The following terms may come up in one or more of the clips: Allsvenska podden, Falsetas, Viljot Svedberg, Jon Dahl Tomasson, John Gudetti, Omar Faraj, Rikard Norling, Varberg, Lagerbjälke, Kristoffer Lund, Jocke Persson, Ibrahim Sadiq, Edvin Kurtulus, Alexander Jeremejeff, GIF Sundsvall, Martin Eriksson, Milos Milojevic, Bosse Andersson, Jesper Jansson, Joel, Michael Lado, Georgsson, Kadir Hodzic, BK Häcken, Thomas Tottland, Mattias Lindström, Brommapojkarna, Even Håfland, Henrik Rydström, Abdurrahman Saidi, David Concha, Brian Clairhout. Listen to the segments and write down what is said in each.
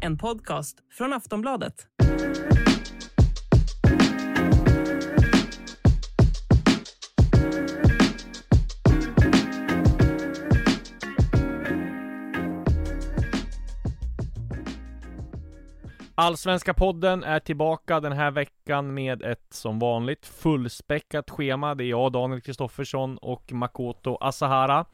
En podcast från Aftonbladet. Allsvenska podden är tillbaka den här veckan med ett som vanligt fullspäckat schema. Det är jag, Daniel Kristoffersson och Makoto Asahara.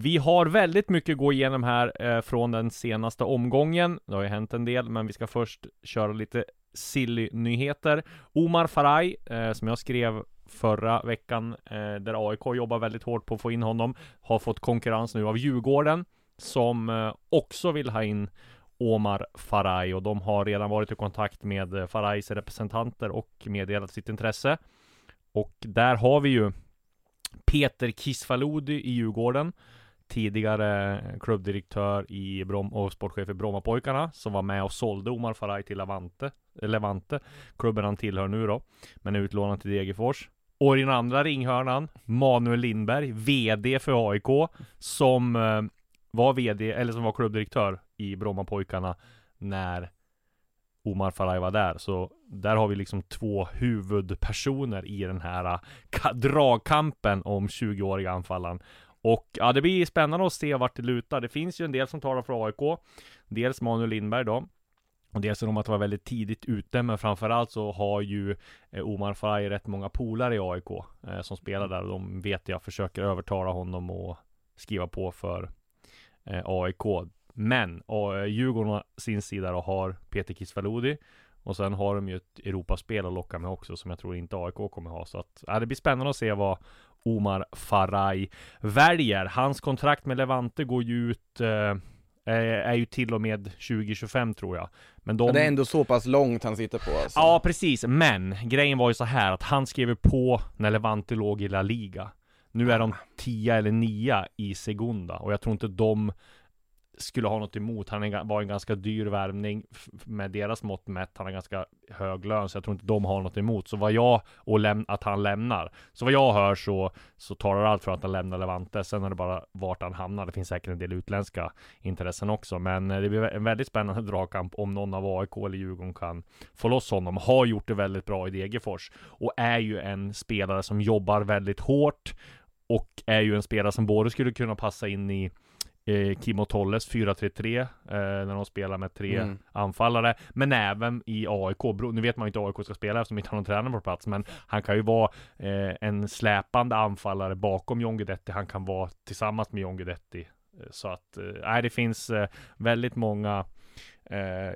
Vi har väldigt mycket att gå igenom här från den senaste omgången. Det har ju hänt en del, men vi ska först köra lite silly-nyheter. Omar Faraj, som jag skrev förra veckan, där AIK jobbar väldigt hårt på att få in honom, har fått konkurrens nu av Djurgården, som också vill ha in Omar Faraj. Och de har redan varit i kontakt med Farajs representanter och meddelat sitt intresse. Och där har vi ju Peter Kisfaludi i Djurgården, tidigare klubbdirektör i och sportchef i Brommapojkarna, som var med och sålde Omar Faraj till Levante, klubben han tillhör nu då, men är utlånad till Egefors. Och i den andra ringhörnan, Manuel Lindberg, vd för AIK, som var vd, eller som var klubbdirektör i Brommapojkarna när Omar Faraj var där. Så där har vi liksom två huvudpersoner i den här dragkampen om 20-åriga anfallaren. Och ja, det blir spännande att se vart det lutar. Det finns ju en del som talar för AIK. Dels Manuel Lindberg då. Och dels är de att det var väldigt tidigt ute. Men framförallt så har ju Omar Faraj rätt många polare i AIK som spelar där. Och de vet jag försöker övertala honom och skriva på för AIK. Men Djurgården har sin sida och har Peter Kisfaludi. Och sen har de ju ett Europaspel att locka med också, som jag tror inte AIK kommer ha. Så att, det blir spännande att se vad Omar Faraj väljer. Hans kontrakt med Levante går ju ut, är ju till och med 2025 tror jag. Men de... det är ändå så pass långt han sitter på. Alltså. Ja, precis. Men grejen var ju så här att han skrev på när Levante låg i La Liga. Nu är de 10 eller 9 i Segunda. Och jag tror inte de skulle ha något emot. Han var en ganska dyr värvning med deras mått mätt. Han har ganska hög lön, så jag tror inte de har något emot. Så vad jag och att han lämnar. Så vad jag hör så talar allt för att han lämnar Levante. Sen är det bara vart han hamnar. Det finns säkert en del utländska intressen också. Men det blir en väldigt spännande dragkamp om någon av AIK eller Djurgården kan få loss honom. Har gjort det väldigt bra i Degerfors och är ju en spelare som jobbar väldigt hårt och är ju en spelare som både skulle kunna passa in i Kim och Tolles 4-3-3 när de spelar med tre anfallare, men även i AIK. Nu vet man ju inte hur AIK ska spela eftersom inte har någon tränare på plats, men han kan ju vara en släpande anfallare bakom John Gudetti. Han kan vara tillsammans med John Gudetti. Så att det finns väldigt många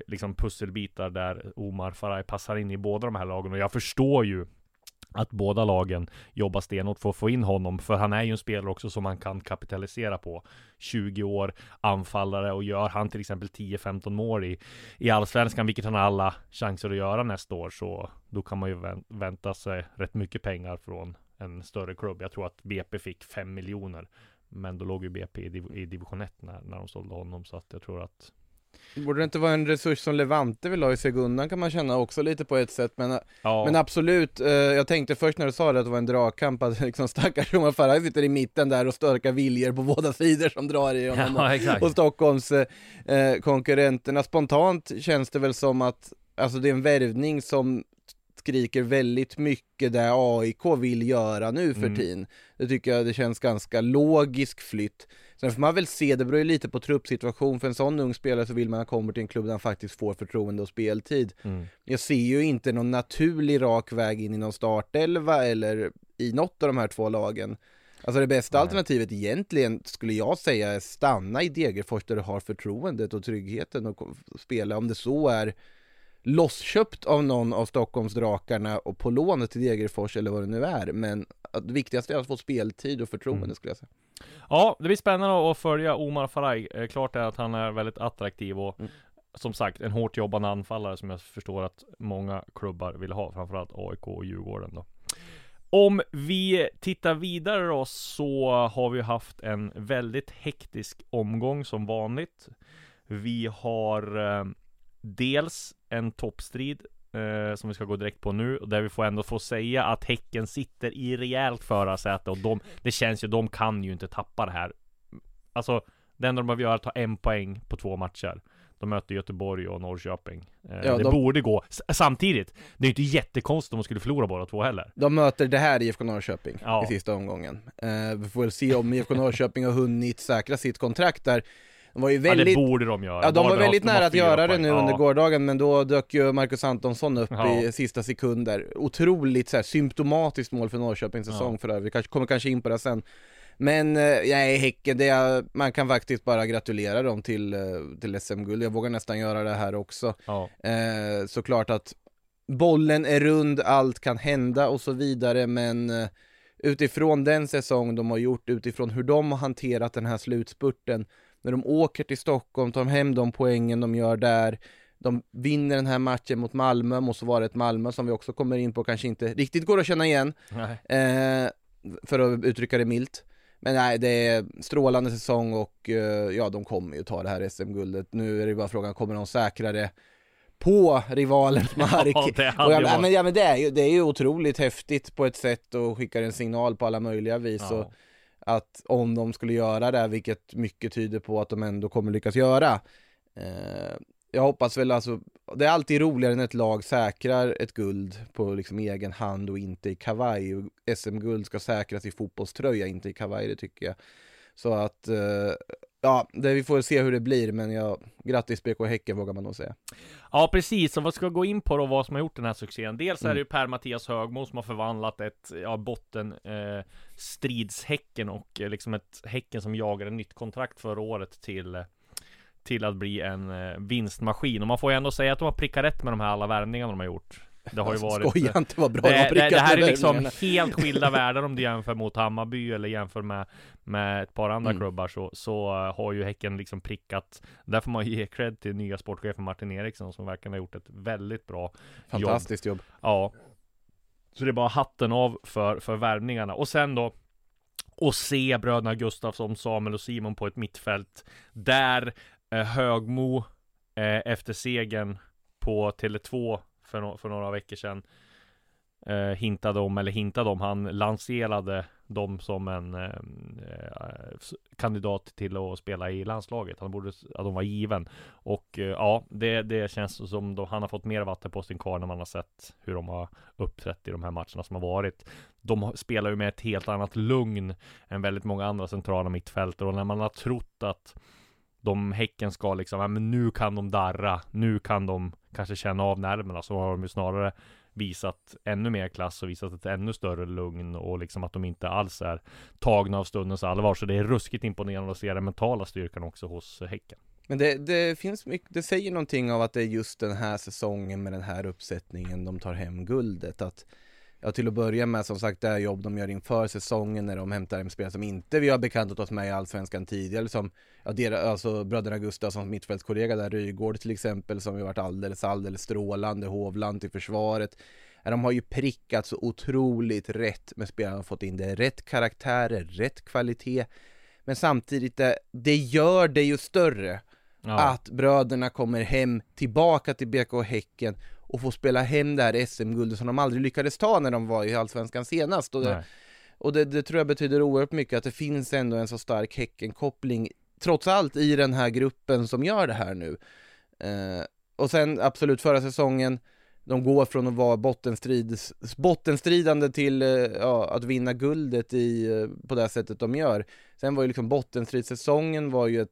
liksom pusselbitar där Omar Faraj passar in i båda de här lagen, och jag förstår ju att båda lagen jobbar stenhårt för att få in honom, för han är ju en spelare också som man kan kapitalisera på. 20 år, anfallare, och gör han till exempel 10-15 mål i Allsvenskan, vilket han har alla chanser att göra nästa år, så då kan man ju vänta sig rätt mycket pengar från en större klubb. Jag tror att BP fick 5 miljoner, men då låg ju BP i division 1 när de sålde honom, så att jag tror att borde det inte vara en resurs som Levante vill ha i segundan, kan man känna också lite på ett sätt. Men, ja. Men absolut, jag tänkte först när du sa det att det var en dragkamp, att liksom stackars Omar Faraj sitter i mitten där och störkar viljor på båda sidor som drar i honom. Ja, exakt. Och Stockholms konkurrenterna. Spontant känns det väl som att alltså, det är en värvning som skriker väldigt mycket där AIK vill göra nu för tiden. Det tycker jag det känns ganska logisk flytt. Sen får man väl se, det beror ju lite på truppsituation. För en sån ung spelare så vill man komma till en klubb där han faktiskt får förtroende och speltid. Jag ser ju inte någon naturlig rak väg in i någon startelva eller i något av de här två lagen. Alltså det bästa alternativet egentligen skulle jag säga är stanna i Degerfors där du har förtroendet och tryggheten och spela, om det så är lossköpt av någon av Stockholmsdrakarna och på lånet till Egefors eller vad det nu är. Men det viktigaste är att få speltid och förtroende, skulle jag säga. Ja, det blir spännande att följa Omar Faraj. Klart är att han är väldigt attraktiv och som sagt en hårt jobbande anfallare som jag förstår att många klubbar vill ha, framförallt AIK och Djurgården då. Om vi tittar vidare då, så har vi haft en väldigt hektisk omgång som vanligt. Vi har dels en toppstrid som vi ska gå direkt på nu, och där vi får ändå få säga att Häcken sitter i rejält förarsäte och det känns ju, de kan ju inte tappa det här. Alltså, det enda de behöver göra är att ta en poäng på 2 matcher. De möter Göteborg och Norrköping. Det borde gå. Samtidigt, det är ju inte jättekonstigt om de skulle förlora bara 2 heller. De möter det här IFK Norrköping i sista omgången. Vi får se om IFK Norrköping har hunnit säkra sitt kontrakt där. De var ju väldigt, det borde de göra. Ja, de var väldigt nära att göra det nu under gårdagen, men då dök ju Marcus Antonsson upp i sista sekunder. Otroligt så här, symptomatiskt mål för Norrköpings säsong för övrigt. Vi kommer kanske in på det sen. Men Häcken, man kan faktiskt bara gratulera dem till SM-guld. Jag vågar nästan göra det här också. Ja. Såklart att bollen är rund, allt kan hända och så vidare. Men utifrån den säsong de har gjort, utifrån hur de har hanterat den här slutspurten. När de åker till Stockholm, tar hem de poängen de gör där. De vinner den här matchen mot Malmö. Måste vara ett Malmö som vi också kommer in på. Kanske inte riktigt går att känna igen. För att uttrycka det milt. Men nej, det är strålande säsong och ja, de kommer ju ta det här SM-guldet. Nu är det bara frågan, kommer de säkra det på rivalens mark? Det är ju otroligt häftigt på ett sätt och skickar en signal på alla möjliga vis. Ja. Och att om de skulle göra det, vilket mycket tyder på att de ändå kommer lyckas göra. Jag hoppas väl, alltså, det är alltid roligare när ett lag säkrar ett guld på liksom egen hand och inte i kavaj. SM-guld ska säkras i fotbollströja, inte i kavaj, det tycker jag. Så att, vi får se hur det blir, men grattis BK Häcken vågar man nog säga. Ja, precis. Och vad ska gå in på då, vad som har gjort den här succén? Dels är det ju Per-Mathias Högmo som har förvandlat ett bottenstridshäcken och liksom ett Häcken som jagar ett nytt kontrakt förra året till att bli en vinstmaskin. Och man får ju ändå säga att de har prickat rätt med de här alla värvningarna de har gjort. Det har ju varit... Skoja inte vad bra de har prickat med. Det här är liksom helt skilda världar om du jämför mot Hammarby eller jämför med ett par andra klubbar, så har ju Häcken liksom prickat. Där får man ge cred till nya sportchefen Martin Eriksson som verkligen har gjort ett väldigt bra fantastiskt jobb. Ja. Så det är bara hatten av för värvningarna. Och sen då och se bröderna Gustafsson, Samuel och Simon på ett mittfält där Högmo efter segern på Tele 2 för några veckor sedan hintade om, han lanserade dem som en kandidat till att spela i landslaget. Han borde att de var given. Och det känns som han har fått mer vatten på sin kar när man har sett hur de har uppträtt i de här matcherna som har varit. De spelar ju med ett helt annat lugn än väldigt många andra centrala mittfältare, och när man har trott att Häcken ska liksom, men nu kan de darra, nu kan de kanske känna av nerverna, så har de ju snarare visat ännu mer klass och visat ett ännu större lugn och liksom att de inte alls är tagna av stundens allvar. Så det är ruskigt imponerande att se den mentala styrkan också hos Häcken. Men det finns mycket, det säger någonting av att det är just den här säsongen med den här uppsättningen de tar hem guldet, att till att börja med, som sagt, det här jobb de gör inför säsongen när de hämtar hem spelare som inte vi har bekantat oss med i Allsvenskan tidigare, som bröderna Gustafsson, mittfältskollega där, Rydgård till exempel, som ju varit alldeles strålande, Hovland till försvaret. De har ju prickat så otroligt rätt med spelarna och fått in det, rätt karaktärer, rätt kvalitet, men samtidigt det gör det ju större att bröderna kommer hem tillbaka till BK Häcken och få spela hem det här SM-guldet som de aldrig lyckades ta när de var i Allsvenskan senast. Och det tror jag betyder oerhört mycket att det finns ändå en så stark Häckenkoppling trots allt i den här gruppen som gör det här nu. Och sen absolut förra säsongen, de går från att vara bottenstridande till att vinna guldet på det sättet de gör. Sen var ju liksom bottenstridssäsongen var ju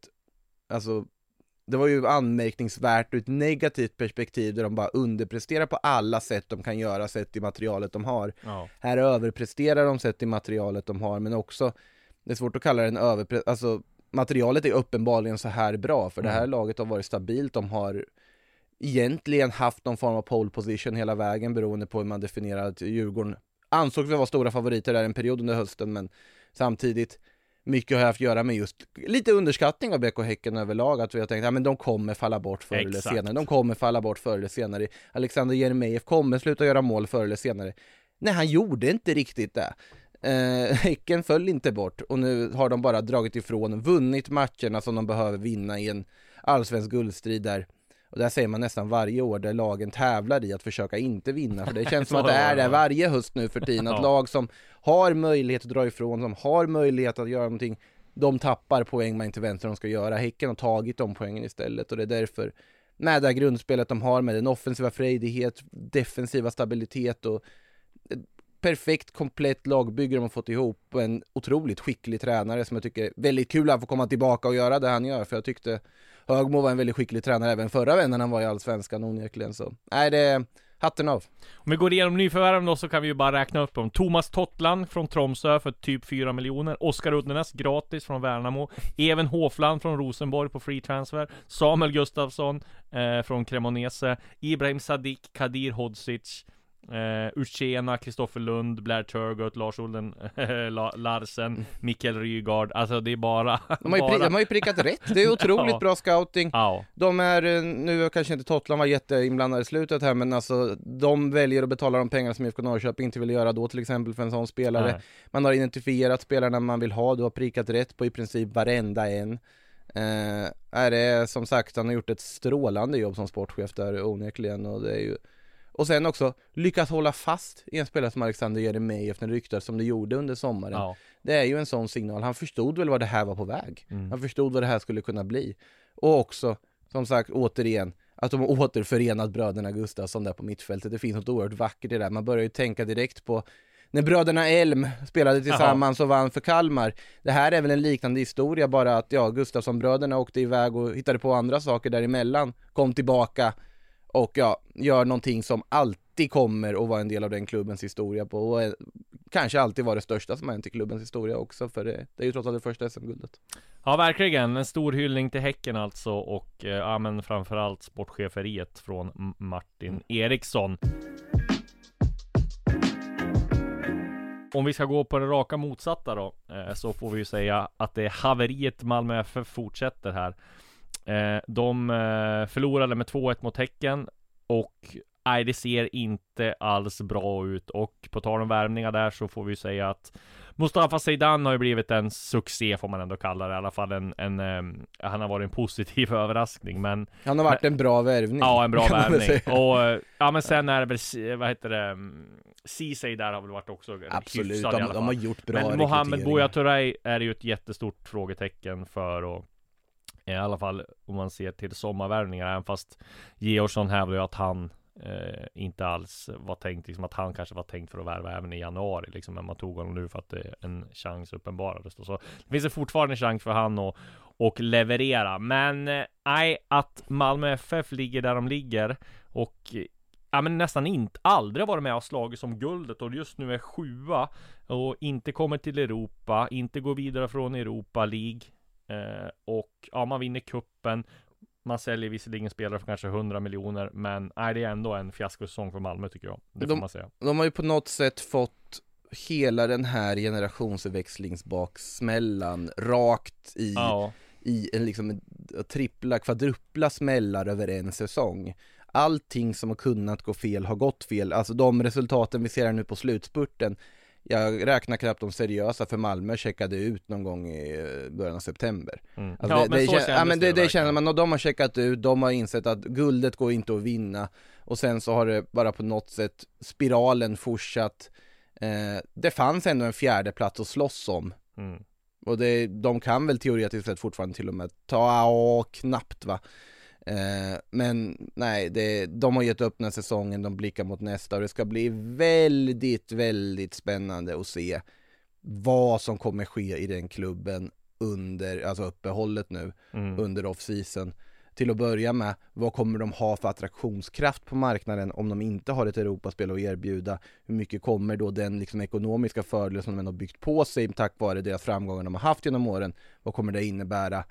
det var ju anmärkningsvärt ur ett negativt perspektiv där de bara underpresterar på alla sätt de kan göra sett i materialet de har. Ja. Här överpresterar de sett i materialet de har, men också, det är svårt att kalla det en materialet är uppenbarligen så här bra för det här laget har varit stabilt, de har egentligen haft någon form av pole position hela vägen, beroende på hur man definierar att Djurgården ansågs vara stora favoriter där en period under hösten, men samtidigt mycket har haft att göra med just lite underskattning av BK Häcken överlag, att vi har tänkt att de kommer falla bort förr eller senare. De kommer falla bort förr eller senare. Alexander Jeremejeff kommer sluta göra mål förr eller senare. Nej, han gjorde inte riktigt det. Häcken föll inte bort, och nu har de bara dragit ifrån, vunnit matcherna som de behöver vinna i en allsvensk guldstrid där. Och där säger man nästan varje år, där lagen tävlar i att försöka inte vinna. För det känns som att det är det varje höst nu för tiden. Att lag som har möjlighet att dra ifrån, som har möjlighet att göra någonting, de tappar poäng man inte väntar de ska göra. Häcken har tagit de poängen istället. Och det är därför, med det här grundspelet de har, med den offensiva frejdighet, defensiva stabilitet och perfekt, komplett lagbygge de har fått ihop. Och en otroligt skicklig tränare som jag tycker är väldigt kul att få komma tillbaka och göra det han gör. För jag tyckte Högmo var en väldigt skicklig tränare även förra vändan han var i Allsvenskan onekligen. Så nej, det är hatten av. Om vi går igenom nyförvärven då, så kan vi ju bara räkna upp dem. Thomas Tottland från Tromsö för typ 4 miljoner. Oskar Uddenäs gratis från Värnamo. Even Håfland från Rosenborg på free transfer. Samuel Gustafsson från Cremonese. Ibrahim Sadiq, Kadir Hodzic, Uchena, Kristoffer Lund, Blair Turgut, Lars Olden Larsen, Mikael Rygaard. Alltså det är bara de har ju prickat rätt. Det är otroligt bra scouting. De är, nu kanske inte Tottland var jätteinblandad i slutet här, men alltså de väljer att betala de pengar som IFK Norrköping inte vill göra då, till exempel för en sån spelare. Man har identifierat spelarna man vill ha. Du har prickat rätt på i princip varenda en. Är det, som sagt, han har gjort ett strålande jobb som sportchef där onekligen, och det är ju. Och sen också lyckas hålla fast i en spelare som Alexander Jeremejeff när det ryktades som det gjorde under sommaren. Det är ju en sån signal. Han förstod väl vad det här var på väg. Han förstod vad det här skulle kunna bli. Och också, som sagt, återigen att de har återförenat bröderna Gustafsson där på mittfältet. Det finns något oerhört vackert i det där. Man börjar ju tänka direkt på när bröderna Elm spelade tillsammans och vann för Kalmar. Det här är väl en liknande historia, bara att Gustafsson-bröderna åkte iväg och hittade på andra saker däremellan, kom tillbaka och gör någonting som alltid kommer att vara en del av den klubbens historia på, och kanske alltid var det största som hänt i klubbens historia också, för det är ju trots allt det första SM-guldet. Ja, verkligen. En stor hyllning till Häcken alltså, och men framförallt sportcheferiet från Martin Eriksson. Om vi ska gå på det raka motsatta då, så får vi ju säga att det är haveriet Malmö FF fortsätter här. De förlorade med 2-1 mot Häcken, och det ser inte alls bra ut. Och på tal om värvningar där, så får vi säga att Mustafa Zeidan har ju blivit en succé, får man ändå kalla det. I alla fall han har varit en positiv överraskning, men han har varit en bra värvning. Ja, en bra värvning. Och men sen är det, vad heter det, Ceesay där har väl varit också absolut hyfsad, de har gjort bra. Men Mohamed Buya Turay är ju ett jättestort frågetecken för, och i alla fall om man ser till sommarvärvningar, även fast Georgsson hävdar ju att han inte alls var tänkt, liksom, att han kanske var tänkt för att värva även i januari, liksom, men man tog honom nu för att det är en chans uppenbarades då. Så det finns fortfarande en chans för han att leverera, men att Malmö FF ligger där de ligger och men nästan inte aldrig varit med och slagit som guldet, och just nu är 7:a och inte kommer till Europa, inte går vidare från Europa League. Och man vinner kuppen. Man säljer visserligen spelare för kanske 100 miljoner, men det är ändå en fiaskosäsong för Malmö, tycker jag. Det får man säga. De har ju på något sätt fått hela den här generationsväxlingsbaksmällan rakt i en, liksom, en trippla, kvadrupla smällar över en säsong. Allting som har kunnat gå fel har gått fel. Alltså de resultaten vi ser nu på slutspurten, jag räknar knappt de seriösa, för Malmö checkade ut någon gång i början av september. Det känner man, och de har checkat ut, de har insett att guldet går inte att vinna, och sen så har det bara på något sätt spiralen fortsatt. Det fanns ändå en fjärde plats att slåss om. Och de kan väl teoretiskt sett fortfarande till och med ta knappt va. Men nej, de har gett upp den här säsongen, de blickar mot nästa, och det ska bli väldigt, väldigt spännande att se vad som kommer ske i den klubben under, alltså uppehållet nu, under off-season. Till att börja med, vad kommer de ha för attraktionskraft på marknaden om de inte har ett Europaspel att erbjuda? Hur mycket kommer då den, liksom, ekonomiska fördel som de har byggt på sig tack vare deras framgångar de har haft genom åren, vad kommer det innebära?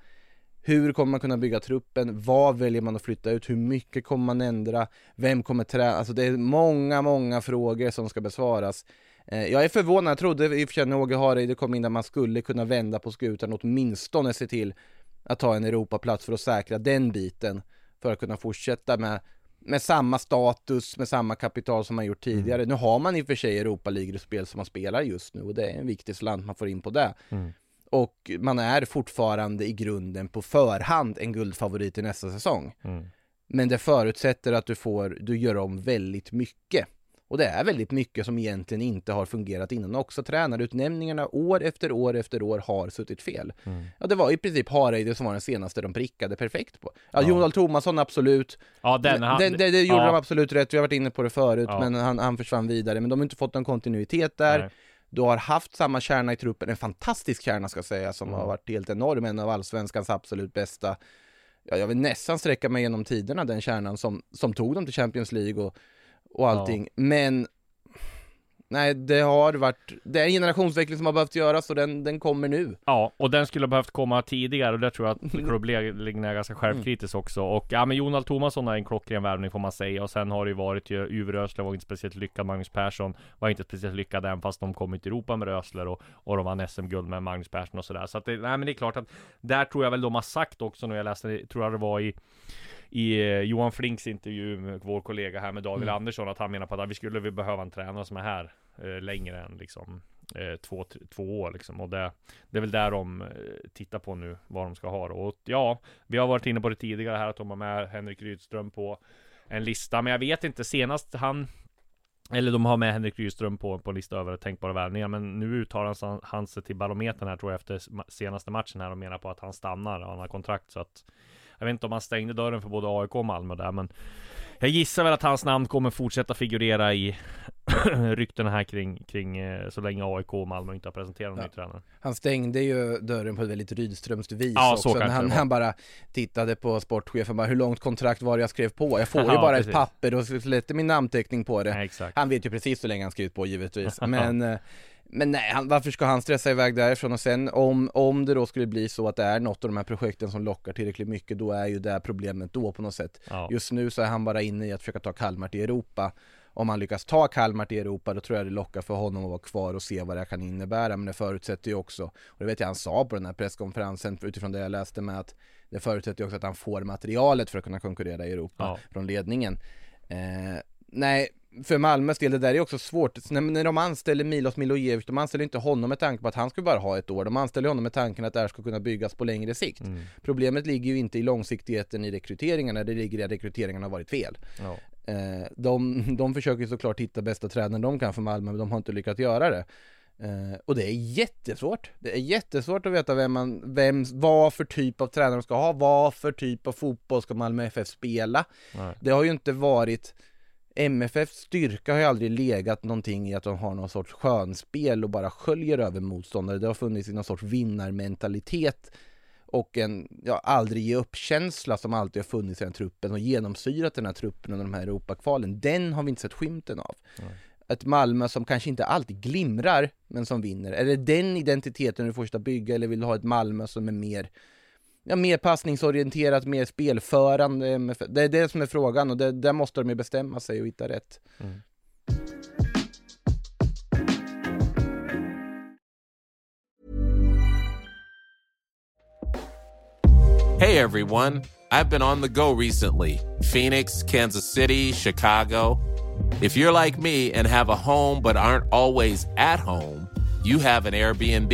Hur kommer man kunna bygga truppen? Vad väljer man att flytta ut? Hur mycket kommer man ändra? Vem kommer träna? Alltså det är många frågor som ska besvaras. Jag är förvånad. Jag trodde i och för sig något det kom in där man skulle kunna vända på skutan och åtminstone se till att ta en Europaplats för att säkra den biten för att kunna fortsätta med samma status, med samma kapital som man gjort tidigare. Nu har man i och för sig Europa League-spel som man spelar just nu och det är en viktig slant man får in på det. Mm. Och man är fortfarande i grunden på förhand en guldfavorit i nästa säsong. Mm. Men det förutsätter att du gör om väldigt mycket. Och det är väldigt mycket som egentligen inte har fungerat innan. Också tränarutnämningarna år efter år har suttit fel. Mm. Ja, det var i princip Hareide som var den senaste de prickade perfekt på. Ja, Jon Dahl Tomasson, absolut. Ja, det gjorde de absolut rätt. Vi har varit inne på det förut, men han försvann vidare. Men de har inte fått någon kontinuitet där. Nej. Du har haft samma kärna i truppen, en fantastisk kärna ska jag säga, som har varit helt enorm. En av allsvenskans absolut bästa. Ja, jag vill nästan sträcka mig genom tiderna, den kärnan som tog dem till Champions League och allting, men nej, det är en generationsväxling som har behövt göras och den kommer nu. Ja, och den skulle ha behövt komma tidigare och där tror jag att Kroblegling är ganska självkritisk också. Och ja, men Jon Dahl Tomasson är en klockren värvning får man säga, och sen har det ju varit Uwe Rösler var inte speciellt lyckad, Magnus Persson var inte speciellt lyckad än fast de kommit till Europa med Rösler och de vann SM-guld med Magnus Persson och sådär. Så att det, nej, men det är klart att där tror jag väl de har sagt också när jag läste, tror jag det var i Johan Flinks intervju med vår kollega här med David Andersson, att han menar på att vi skulle behöva en tränare som är här längre än liksom, två år liksom. Och det är väl där de tittar på nu vad de ska ha då. Och ja, vi har varit inne på det tidigare här att de har med Henrik Rydström på en lista, men jag vet inte senast de har med Henrik Rydström på en lista över tänkbara värvningar, men nu uttalar han sig till Barometern här tror jag efter senaste matchen här och menar på att han stannar, han har kontrakt, så att jag vet inte om han stängde dörren för både AIK och Malmö där, men jag gissar väl att hans namn kommer fortsätta figurera i rykten här kring så länge AIK och Malmö inte har presenterat någon ny tränare. Han stängde ju dörren på ett väldigt Rydströmskt vis också. Han bara tittade på sportchefen bara, hur långt kontrakt var jag skrev på? Jag får ju bara ett papper och släppte min namnteckning på det. Ja, han vet ju precis hur länge han skrivit på givetvis, men nej, varför ska han stressa iväg därifrån? Och sen om det då skulle bli så att det är något av de här projekten som lockar tillräckligt mycket, då är ju det här problemet då på något sätt. Ja. Just nu så är han bara inne i att försöka ta Kalmar till Europa. Om han lyckas ta Kalmar till Europa, då tror jag det lockar för honom att vara kvar och se vad det kan innebära. Men det förutsätter ju också, och det vet jag han sa på den här presskonferensen utifrån det jag läste med, att det förutsätter ju också att han får materialet för att kunna konkurrera i Europa från ledningen. Nej, för Malmös del, det där är också svårt. När de anställer Milos Milojevic, de anställer inte honom med tanken på att han skulle bara ha ett år. De anställer honom med tanken att det här ska kunna byggas på längre sikt. Mm. Problemet ligger ju inte i långsiktigheten i rekryteringarna, det ligger i att rekryteringarna har varit fel. Ja. De försöker såklart hitta bästa tränaren de kan för Malmö, men de har inte lyckats göra det. Och det är jättesvårt. Det är jättesvårt att veta vad för typ av tränare de ska ha, vad för typ av fotboll ska Malmö FF spela. Nej. Det har ju inte varit... MFFs styrka har ju aldrig legat någonting i att de har någon sorts skönspel och bara sköljer över motståndare. Det har funnits någon sorts vinnarmentalitet och en aldrig ge upp-känsla som alltid har funnits i den truppen och genomsyrat den här truppen under de här Europa-kvalen. Den har vi inte sett skymten av. Mm. Ett Malmö som kanske inte alltid glimrar men som vinner. Är det den identiteten du först att bygga, eller vill du ha ett Malmö som är mer... Ja, mer passningsorienterat, mer spelförande. Det är det som är frågan, och där måste de ju bestämma sig och hitta rätt. Mm. Hey everyone, I've been on the go recently. Phoenix, Kansas City, Chicago. If you're like me and have a home but aren't always at home, you have an Airbnb.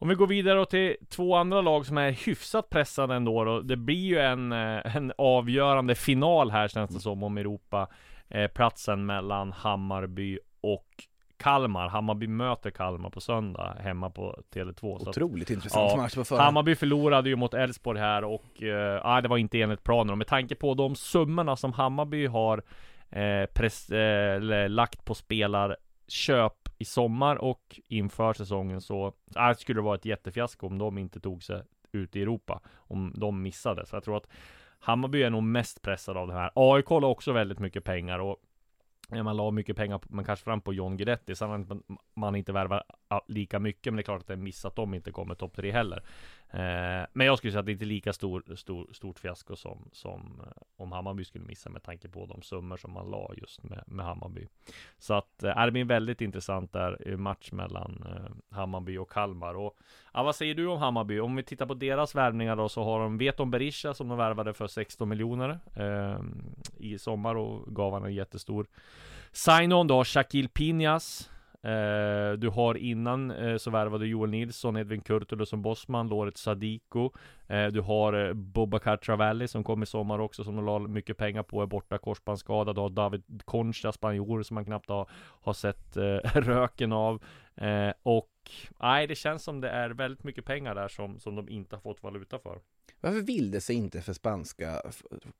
Om vi går vidare till två andra lag som är hyfsat pressade ändå då. Det blir ju en avgörande final här, känns det som, om Europa platsen mellan Hammarby och Kalmar. Hammarby möter Kalmar på söndag hemma på Tele 2. Otroligt intressant match på förhand. Hammarby förlorade ju mot Elfsborg här och det var inte enligt planen. Med tanke på de summorna som Hammarby har lagt på spelarköp i sommar och inför säsongen, så skulle det vara ett jättefiasko om de inte tog sig ut i Europa, om de missade. Så jag tror att Hammarby är nog mest pressad av det här. AIK har också väldigt mycket pengar, och man la mycket pengar, man kanske fram på John Gudetti, så man inte värvar lika mycket, men det är klart att det är miss att de inte kommer topp 3 heller. Men jag skulle säga att det inte är lika stort fiasko som om Hammarby skulle missa, med tanke på de summor som man la just med Hammarby. Så att det blir en väldigt intressant där match mellan Hammarby och Kalmar. Och vad säger du om Hammarby? Om vi tittar på deras värvningar då, så har de Veton Berisha som de värvade för 16 miljoner i sommar och gav han en jättestor sign-on. Du har Shaquille Piñas. Du har innan så värvade Joel Nilsson, Edvin Kurtulus som bossman, Loret Sadiko. Du har Bobakar Travalli som kom i sommar också, som de la mycket pengar på, är borta korsbandsskadad. Du har David Concha, spanjor, som man knappt har sett röken av. Och det känns som det är väldigt mycket pengar där som de inte har fått valuta för. Varför vill det sig inte för spanska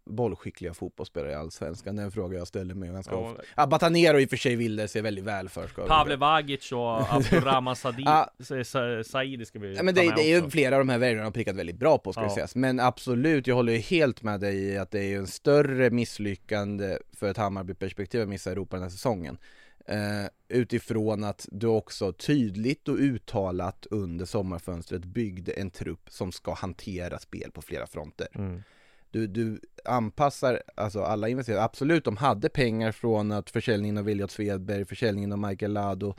bollskickliga fotbollsspelare i Allsvenskan? Den fråga jag ställer mig ganska ofta. Batanero i och för sig vill det sig väldigt väl för. Pavle Vagic och Abdurrahman Saidi ska vi ta med. Det är ju flera av de här världarna har prickat väldigt bra på, ska vi säga. Men absolut, jag håller ju helt med dig i att det är ju en större misslyckande för ett Hammarby-perspektiv att missa Europa den här säsongen. Utifrån att du också tydligt och uttalat under sommarfönstret byggde en trupp som ska hantera spel på flera fronter. Du anpassar alltså alla investerare. Absolut, de hade pengar från att försäljningen av Viljot Svedberg, försäljningen av Michael Lado.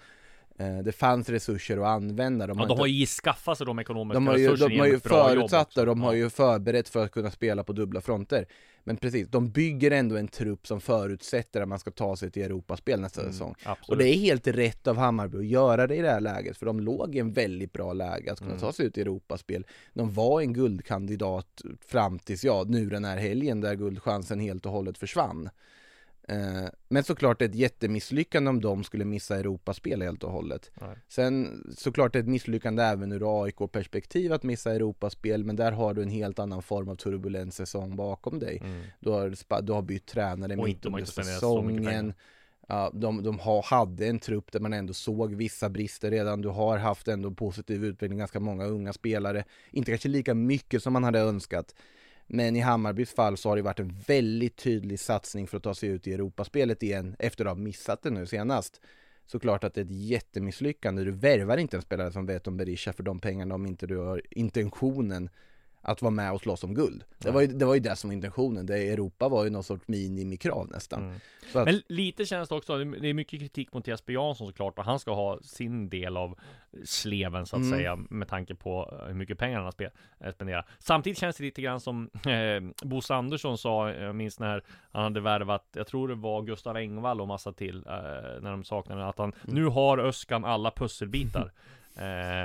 Det fanns resurser att använda. De har ju skaffat sig de ekonomiska resurserna. De har ju förutsatt och de har ju förberett för att kunna spela på dubbla fronter. Men precis, de bygger ändå en trupp som förutsätter att man ska ta sig till Europaspel nästa säsong. Absolut. Och det är helt rätt av Hammarby att göra det i det här läget, för de låg i en väldigt bra läge att kunna ta sig ut i Europaspel. De var en guldkandidat fram tills nu den här helgen där guldchansen helt och hållet försvann. Men såklart ett jättemisslyckande om de skulle missa Europaspel helt och hållet. Nej. Sen såklart ett misslyckande även ur AIK-perspektiv att missa Europaspel, men där har du en helt annan form av turbulens säsong bakom dig. Du har bytt tränare mitt under säsongen. Ja, de hade en trupp där man ändå såg vissa brister redan. Du har haft ändå positiv utveckling, ganska många unga spelare. Inte kanske lika mycket som man hade önskat. Men i Hammarbys fall så har det varit en väldigt tydlig satsning för att ta sig ut i Europaspelet igen efter att ha missat det nu senast. Såklart att det är ett jättemisslyckande. Du värvar inte en spelare som Veton Berisha för de pengarna om inte du har intentionen att vara med och slåss om guld. Det var ju det som var intentionen. Europa var ju någon sorts minimikrav nästan. Så att... Men lite känns det också, det är mycket kritik mot Jesper Jansson såklart, och han ska ha sin del av sleven så att säga, med tanke på hur mycket pengar han har spenderat. Samtidigt känns det lite grann som Bosse Andersson sa, jag minns när han hade värvat, jag tror det var Gustav Engvall och massa till, när de saknade att han, nu har Öskan alla pusselbitar.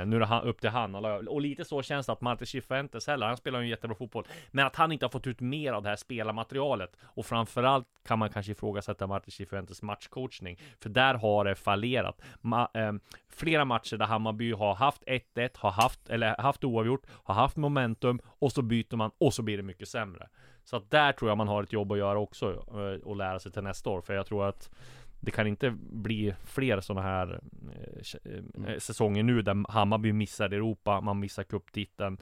Nu är det upp till han. Och lite så känns det att Martin Cifuentes heller, han spelar ju jättebra fotboll, men att han inte har fått ut mer av det här spelarmaterialet. Och framförallt kan man kanske ifrågasätta Martin Cifuentes matchcoachning, för där har det fallerat. Flera matcher där Hammarby har haft 1-1, haft oavgjort, har haft momentum, och så byter man och så blir det mycket sämre. Så att där tror jag man har ett jobb att göra också, och lära sig till nästa år. För jag tror att det kan inte bli fler såna här säsonger nu där Hammarby missar Europa, man missar cuptiteln.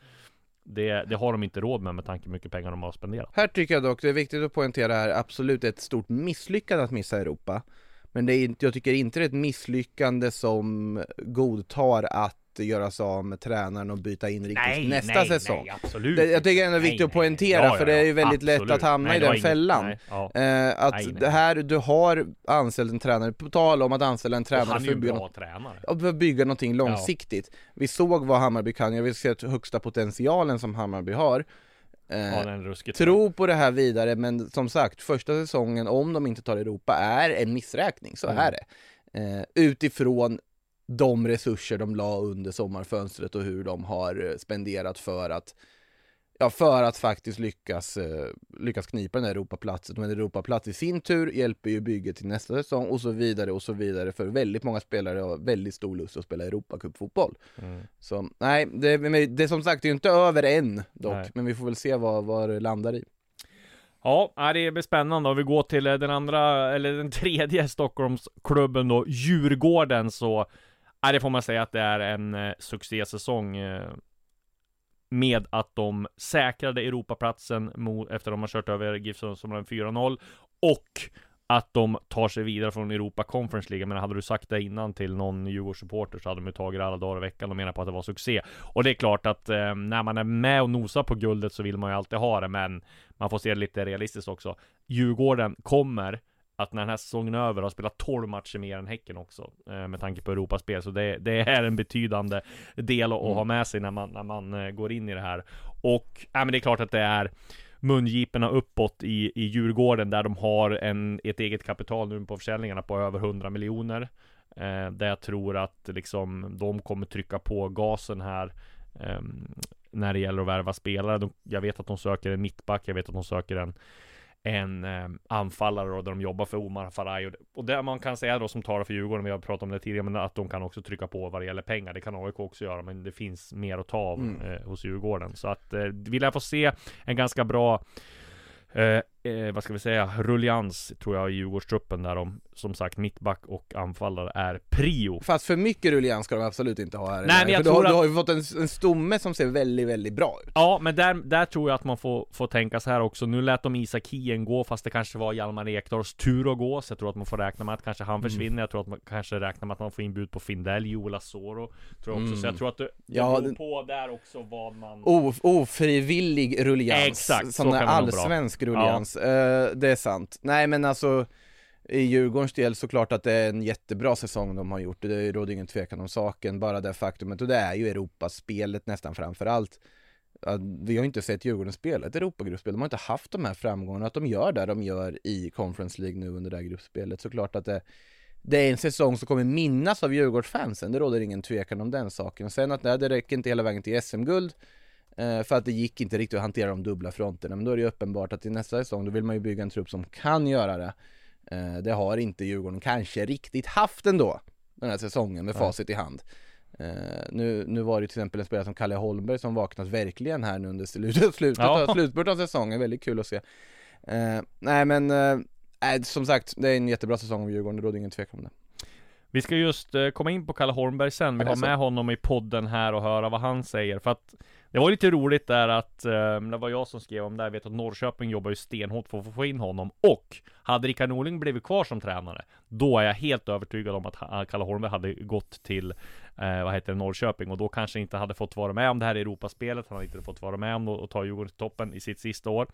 Det har de inte råd med tanke på hur mycket pengar de har spenderat. Här tycker jag dock det är viktigt att poängtera här, absolut ett stort misslyckande att missa Europa. Men det är, jag tycker inte det är ett misslyckande som godtar att göra sig av med tränaren och byta inriktning nästa säsong. Nej, jag tycker det är viktigt att poängtera, för det är ju väldigt lätt att hamna i den fällan. Det här, du har anställt en tränare, på tal om att anställa en tränare för att bygga någonting långsiktigt. Ja. Vi såg vad Hammarby kan, jag vill se högsta potentialen som Hammarby har. Tro på det här vidare, men som sagt, första säsongen om de inte tar Europa är en missräkning, så är det. Utifrån de resurser de la under sommarfönstret och hur de har spenderat för att faktiskt lyckas knipa den här Europaplatsen. Men Europaplats i sin tur hjälper ju bygget till nästa säsong och så vidare, för väldigt många spelare har väldigt stor lust att spela Europacup-fotboll. Så nej, det är som sagt, det är ju inte över än dock, men vi får väl se vad det landar i. Ja, det blir spännande. Om vi går till den andra, eller den tredje Stockholmsklubben då, Djurgården, så det får man säga att det är en succésäsong med att de säkrade Europaplatsen efter att de har kört över GIF Sundsvall 4-0 och att de tar sig vidare från Europa Conference League. Men hade du sagt det innan till någon Djurgårdssupporter så hade de tagit alla dagar i veckan och menat på att det var succé. Och det är klart att när man är med och nosar på guldet så vill man ju alltid ha det, men man får se det lite realistiskt också. Djurgården kommer att när den här säsongen är över har spelat 12 matcher mer än Häcken också, med tanke på Europaspel. Så det är en betydande del att ha med sig när man går in i det här. Och men det är klart att det är mungiporna uppåt i Djurgården, där de har ett eget kapital nu på försäljningarna på över 100 miljoner, där jag tror att liksom de kommer trycka på gasen här när det gäller att värva spelare. Jag vet att de söker en mittback, jag vet att de söker en anfallare då, där de jobbar för Omar Faraj, och där man kan säga då som talar för Djurgården, vi har pratat om det tidigare, men att de kan också trycka på vad det gäller pengar. Det kan AIK också göra, men det finns mer att ta av hos Djurgården. Så att vi lär få se en ganska bra vad ska vi säga, rullians tror jag i Djurgårdstruppen, där de som sagt mittback och anfallare är prio. Fast för mycket rullians ska de absolut inte ha här. Nej, men jag tror du har ju fått en stomme som ser väldigt, väldigt bra ut. Ja, men där tror jag att man får tänka så här också. Nu lät de Isak Hien gå, fast det kanske var Hjalmar Ekdals tur att gå. Så jag tror att man får räkna med att kanske han försvinner. Jag tror att man kanske räknar med att man får inbud på Findell, Joel Asoro, tror jag också. Så jag tror att det på där också vad man... Ofrivillig rullians. Exakt, så kan allsvensk rullians. Ja. Det är sant. Nej, men alltså i Djurgårdens del såklart att det är en jättebra säsong de har gjort. Det råder ingen tvekan om saken, bara det faktumet. Och det är ju Europaspelet nästan framför allt. Vi har inte sett Djurgården spela ett Europagruppspel. De har inte haft de här framgångarna att de gör där de gör i Conference League nu under det här gruppspelet. Såklart att det är en säsong som kommer minnas av Djurgårdsfansen. Det råder ingen tvekan om den saken. Sen att det räcker inte hela vägen till SM-guld, för att det gick inte riktigt att hantera de dubbla fronterna. Men då är det ju uppenbart att i nästa säsong då vill man ju bygga en trupp som kan göra det. Det har inte Djurgården kanske riktigt haft ändå den här säsongen med facit i hand. Nu var det till exempel en spelare som Kalle Holmberg som vaknat verkligen här nu under slutspurten av säsongen. Väldigt kul att se. Som sagt, det är en jättebra säsong av Djurgården. Det råder ingen tvekan om det. Vi ska just komma in på Kalle Holmberg sen. Vi har med honom i podden här och höra vad han säger. För att det var lite roligt där att det var jag som skrev om det. Jag vet att Norrköping jobbar ju stenhårt för att få in honom. Och hade Rikard Norling blivit kvar som tränare, då är jag helt övertygad om att Kalle Holmberg hade gått till Norrköping. Och då kanske inte hade fått vara med om det här i Europaspelet. Han hade inte fått vara med om och ta Djurgården till toppen i sitt sista år.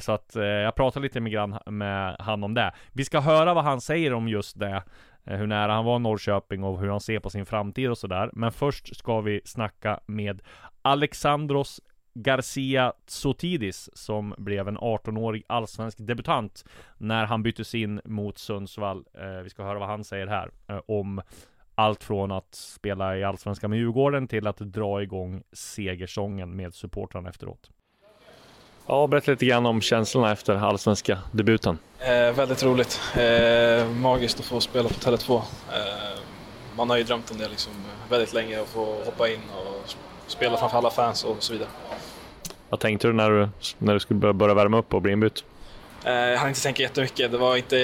Så att jag pratade lite med han om det. Vi ska höra vad han säger om just det, hur nära han var Norrköping och hur han ser på sin framtid och sådär. Men först ska vi snacka med Alexandros Garcia Tsotidis, som blev en 18-årig allsvensk debutant när han byttes in mot Sundsvall. Vi ska höra vad han säger här om allt från att spela i allsvenska med Djurgården till att dra igång segersången med supportrarna efteråt. Ja, berätta lite grann om känslorna efter allsvenska debuten. Väldigt roligt. Magiskt att få spela på Tele 2. Man har ju drömt om det liksom väldigt länge, att få hoppa in och spela framför alla fans och så vidare. Vad tänkte du när du skulle börja värma upp och bli inbytt? Jag hann inte tänka jättemycket. Det var inte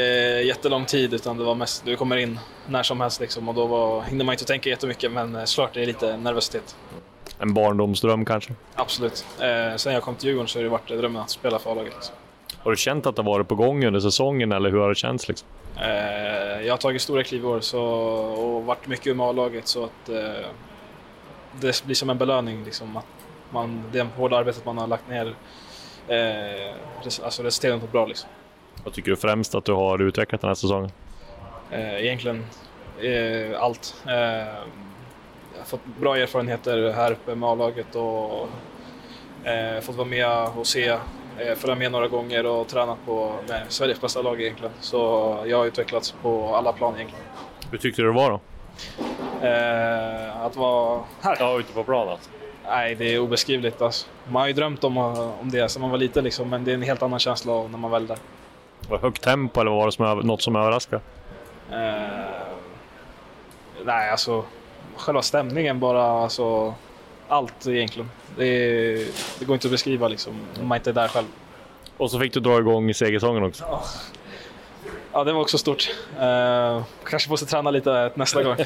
jättelång tid, utan det var mest du kommer in när som helst liksom, och då hinner man inte tänka jättemycket, men såklart det är lite nervositet. En barndomsdröm kanske? Absolut. Sen jag kom till Djurgården så har det varit drömmen att spela för A-laget. Liksom. Har du känt att det varit på gång under säsongen, eller hur har det känts? Liksom? Jag har tagit stora kliv i år och varit mycket med A-laget, så att det blir som en belöning. Liksom, att det hårda arbetet man har lagt ner, alltså resultatet var bra. Liksom. Vad tycker du främst att du har utvecklat den här säsongen? Egentligen allt. Jag har fått bra erfarenheter här uppe med A-laget och fått vara med och se, följa med några gånger och tränat på Sveriges bästa lag egentligen. Så jag har utvecklats på alla plan egentligen. Hur tyckte du det var då? Att vara här? Ja, ute på planen. Nej, det är obeskrivligt alltså. Man har ju drömt om det sedan man var liten liksom, men det är en helt annan känsla när man väl där. Var det högt tempo eller var det något som överraskade? Nej, alltså... Själva stämningen bara, alltså, allt egentligen. Det går inte att beskriva liksom, om man inte är där själv. Och så fick du dra igång segersången också. Ja, det var också stort. Kanske måste träna lite nästa gång.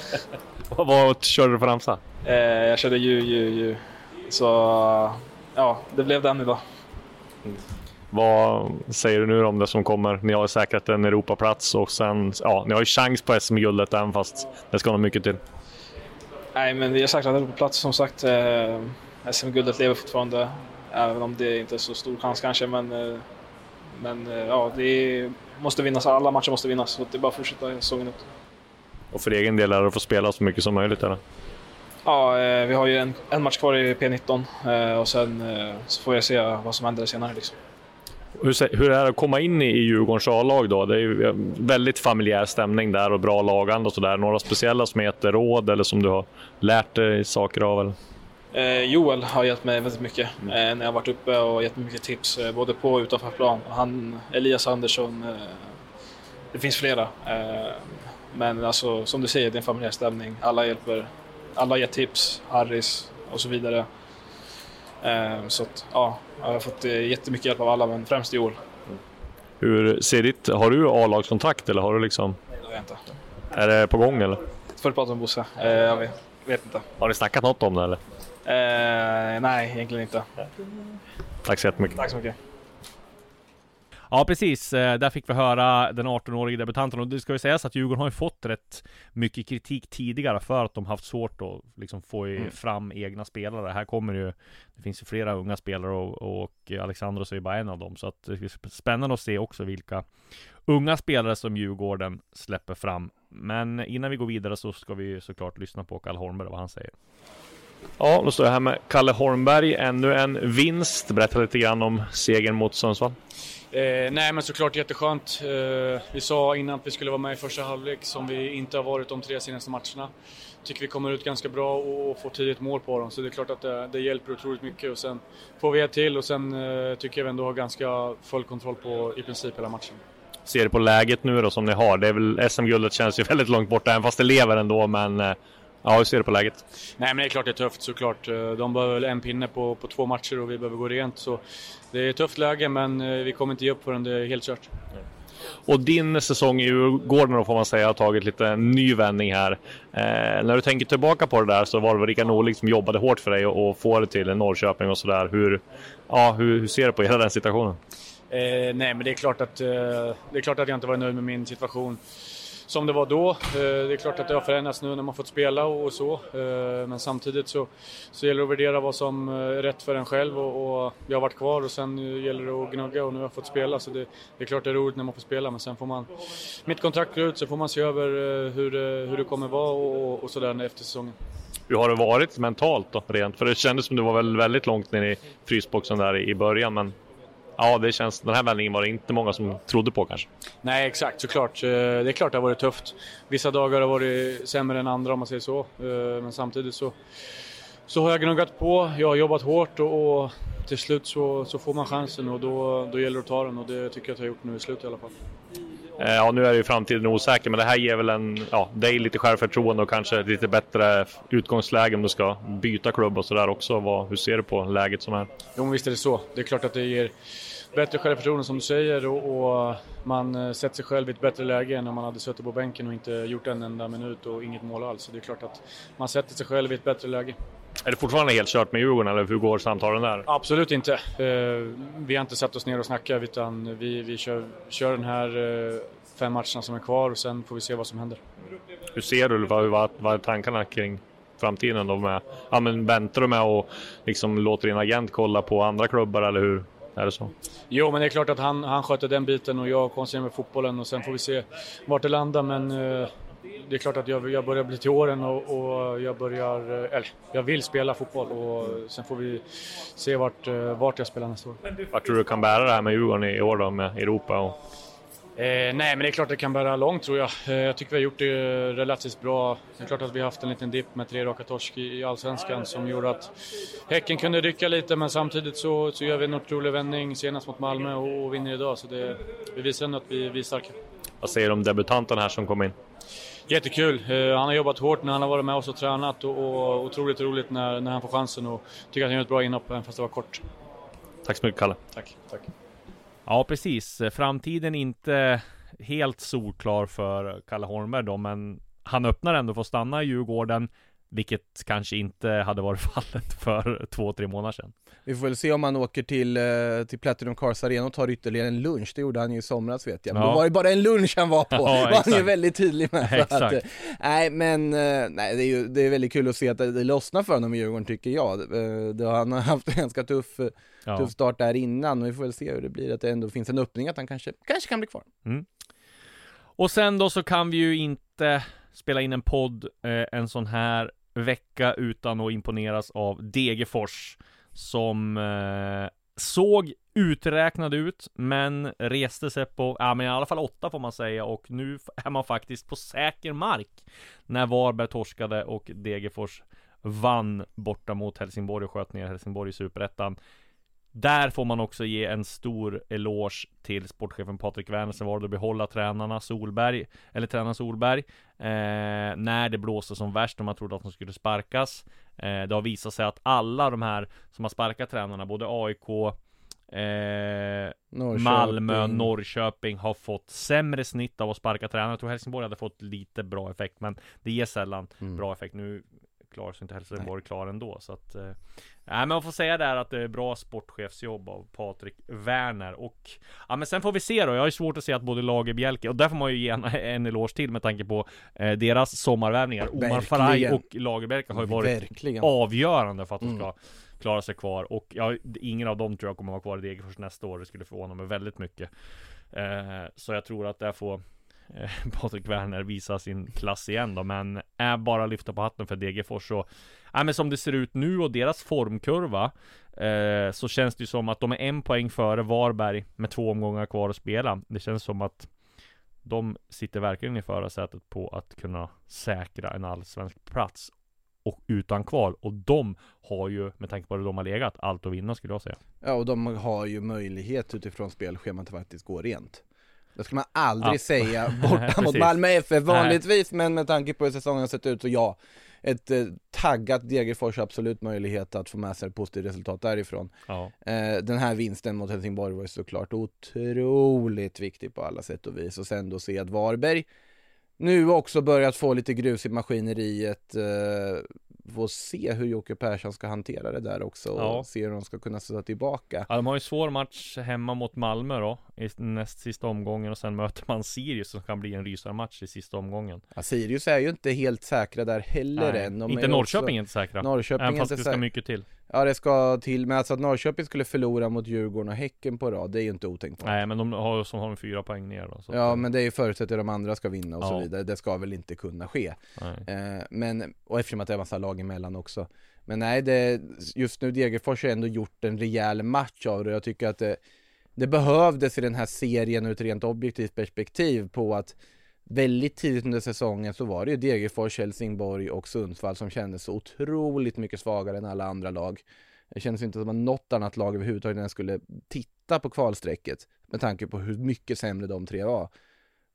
Vad körde du för ramsa? Jag körde ju. Så ja, det blev den idag. Mm. Vad säger du nu om det som kommer? Ni har säkrat en Europaplats och sen, ja, ni har ju chans på SM-guldet även fast det ska nog mycket till. Nej, men vi har säkrat en Europaplats som sagt. SM-guldet lever fortfarande, även om det inte är så stor chans kanske, men ja, det måste vinnas, alla matcher måste vinnas, så det är bara att fortsätta säsongen ut. Och för egen del är det att få spela så mycket som möjligt, eller? Ja, vi har ju en match kvar i P19 och sen så får jag se vad som händer senare liksom. Hur är det att komma in i Djurgårdens A-lag då? Det är ju väldigt familjär stämning där och bra lagande och sådär. Några speciella som heter råd eller som du har lärt dig saker av? Eller? Joel har hjälpt mig väldigt mycket när jag har varit uppe och gett mig mycket tips både på och utanför plan. Han, Elias Andersson, det finns flera. Men alltså, som du säger, det är en familjär stämning. Alla hjälper, alla ger tips, Harris och så vidare. Så att, ja, jag har fått jättemycket hjälp av alla, men främst i år. Hur ser ditt, har du A-lagskontrakt eller har du liksom? Nej, det har jag inte. Är det på gång eller? Förut pratade om Bosse, jag vet inte. Har ni snackat något om det eller? Nej, egentligen inte. Tack så jättemycket. Tack så mycket. Ja, precis. Där fick vi höra den 18-årige debutanten. Och det ska ju sägas att Djurgården har ju fått rätt mycket kritik tidigare för att de haft svårt att liksom få fram egna spelare. Här kommer ju, det finns ju flera unga spelare och Alexandros är ju bara en av dem. Så att det är spännande att se också vilka unga spelare som Djurgården släpper fram. Men innan vi går vidare så ska vi såklart lyssna på Kalle Holmberg och vad han säger. Ja, då står jag här med Kalle Holmberg. Ännu en vinst. Berätta lite grann om segern mot Sundsvall. Nej, men såklart jätteskönt. Vi sa innan att vi skulle vara med i första halvlek som vi inte har varit de tre senaste matcherna. Tycker vi kommer ut ganska bra och får tidigt mål på dem. Så det är klart att det hjälper otroligt mycket. Och sen får vi ett till och sen tycker jag vi ändå har ganska full kontroll på i princip hela matchen. Ser du på läget nu då som ni har? Det är väl, SM-guldet känns ju väldigt långt borta även fast det lever ändå, men... Ja, hur ser du på läget? Nej, men det är klart det är tufft såklart. De behöver väl en pinne på två matcher och vi behöver gå rent. Så det är ett tufft läge, men vi kommer inte ge upp förrän det är helt kört. Och din säsong i Djurgården då får man säga har tagit lite ny vändning här. När du tänker tillbaka på det där så var det väl Rikard Norling som jobbade hårt för dig och få det till Norrköping och sådär. Hur ser du på hela den situationen? Nej, men det är klart att jag inte var nöjd med min situation. Som det var då, det är klart att det har förändrats nu när man fått spela och så. Men samtidigt så gäller det att värdera vad som är rätt för en själv och jag har varit kvar och sen gäller det att gnugga och nu har jag fått spela. Så det är klart det är roligt när man får spela, men sen får man, mitt kontrakt går ut så får man se över hur det kommer vara och sådär efter säsongen. Hur har det varit mentalt då rent? För det kändes som du var väldigt långt ner i frysboxen där i början, men... Ja, det känns, den här vändningen var det inte många som trodde på kanske. Nej, exakt, såklart. Det är klart det har varit tufft. Vissa dagar har varit sämre än andra om man säger så. Men samtidigt så har jag gnuggat på. Jag har jobbat hårt och till slut så får man chansen och då gäller det att ta den. Och det tycker jag att jag har gjort nu i slut i alla fall. Ja, nu är ju framtiden osäker, men det här ger väl dig lite självförtroende och kanske lite bättre utgångsläge om du ska byta klubb och sådär också. Hur ser du på läget som är? Jo, men visst är det så. Det är klart att det ger bättre självförtroende som du säger och man sätter sig själv i ett bättre läge än när man hade suttit på bänken och inte gjort en enda minut och inget mål alls. Så det är klart att man sätter sig själv i ett bättre läge. Är det fortfarande helt kört med Djurgården eller hur går samtalen där? Absolut inte. Vi har inte satt oss ner och snackat utan vi kör den här 5 matcherna som är kvar och sen får vi se vad som händer. Hur ser du? Vad är tankarna kring framtiden? Väntar du med och liksom låter din agent kolla på andra klubbar eller hur? Är det så? Jo, men det är klart att han sköter den biten och jag koncentrerar mig på fotbollen och sen får vi se vart det landar, men... Det är klart att jag börjar bli till åren och jag vill spela fotboll och sen får vi se vart jag spelar nästa år. Vad tror du kan bära det här med Djurgården i år då med Europa? Och... nej, men det är klart att det kan bära långt tror jag. Jag tycker vi har gjort det relativt bra. Det är klart att vi har haft en liten dipp med 3 raka torsk i Allsvenskan som gjorde att Häcken kunde rycka lite, men samtidigt så gör vi en otrolig vändning senast mot Malmö och vinner idag. Så vi visar ändå att vi är starka. Vad säger du om debutanten här som kom in? Jättekul. Han har jobbat hårt när han har varit med oss och tränat och otroligt roligt när han får chansen och tycker att han gör ett bra inhopp även fast det var kort. Tack så mycket Kalle. Tack. Ja, precis. Framtiden inte helt solklar för Kalle Holmberg då, men han öppnar ändå för att stanna i Djurgården, vilket kanske inte hade varit fallet för 2-3 månader sedan. Vi får väl se om han åker till Platinum Cars Arena och tar ytterligare en lunch. Det gjorde han ju i somras, vet jag. Men ja, då var det bara en lunch han var på. Ja, var han ju väldigt tydlig med. Ja, exakt. Att, nej, det är väldigt kul att se att det lossnar för honom i Djurgården, tycker jag. Han har haft en ganska tuff start där innan. Och vi får väl se hur det blir, att det ändå finns en öppning att han kanske kan bli kvar. Mm. Och sen då så kan vi ju inte spela in en podd en sån här vecka utan att imponeras av Egefors, som såg uträknad ut men reste sig på, ja, men i alla fall 8 får man säga, och nu är man faktiskt på säker mark när Varberg torskade och Egefors vann borta mot Helsingborg och sköt ner Helsingborg i Superettan. Där får man också ge en stor eloge till sportchefen Patrik Werner, som valde att behålla tränaren Solberg när det blåste som värst och man trodde att de skulle sparkas. Det har visat sig att alla de här som har sparkat tränarna, både AIK, Norrköping, Malmö, Norrköping, har fått sämre snitt av att sparka tränare. Jag tror Helsingborg hade fått lite bra effekt, men det ger sällan bra effekt. Nu klar så inte Helsingborg klar ändå, så att men man får säga där att det är bra sportchefsjobb av Patrik Werner. Och ja, men sen får vi se då. Jag har ju svårt att se att både Lagerbjälke, och där får man ju ge en eloge till med tanke på deras sommarvärvningar. Omar Faraj och Lagerbjälke har ju varit avgörande för att de ska klara sig kvar, och ingen av dem tror jag kommer vara kvar i Egefors nästa år. Det skulle förvåna mig väldigt mycket, så jag tror att där får Patrik Werner visar sin klass igen då, men är bara lyfta på hatten för Egefors. Så men som det ser ut nu och deras formkurva, så känns det ju som att de är 1 poäng före Varberg med 2 omgångar kvar att spela. Det känns som att de sitter verkligen i förarsätet på att kunna säkra en allsvensk plats och utan kval, och de har ju, med tanke på hur de har legat, allt att vinna, skulle jag säga. Ja, och de har ju möjlighet utifrån spelschemat att faktiskt gå rent. Det ska man aldrig säga borta mot Malmö FF vanligtvis, men med tanke på hur säsongen har sett ut så ett taggat Egefors absolut möjlighet att få med sig positivt resultat därifrån. Ja. Den här vinsten mot Helsingborg var ju såklart otroligt viktig på alla sätt och vis, och sen då se att Varberg nu också börjat få lite grus i maskineriet. Få se hur Jocke Persson ska hantera det där också, och se hur de ska kunna sätta tillbaka. Ja, de har ju en svår match hemma mot Malmö då i näst sista omgången, och sen möter man Sirius som kan bli en rysarmatch i sista omgången. Ja, Sirius är ju inte helt säkra där heller än. Inte Norrköping är inte säkra. Norrköping fast det ska mycket till. Ja, det ska till, men alltså att Norrköping skulle förlora mot Djurgården och Häcken på rad, det är ju inte otänkbart. Nej, men de har 4 poäng ner då, så. Ja, men det är ju förutsatt att de andra ska vinna och så vidare. Det ska väl inte kunna ske. Men, och eftersom att det är massa lag emellan också. Men nej, just nu Egefors har ändå gjort en rejäl match av det. Jag tycker att det behövdes i den här serien ur ett rent objektivt perspektiv, på att väldigt tidigt under säsongen så var det ju Egefors, Helsingborg och Sundsvall som kändes så otroligt mycket svagare än alla andra lag. Det kändes inte som att något annat lag överhuvudtaget ens skulle titta på kvalstrecket med tanke på hur mycket sämre de tre var.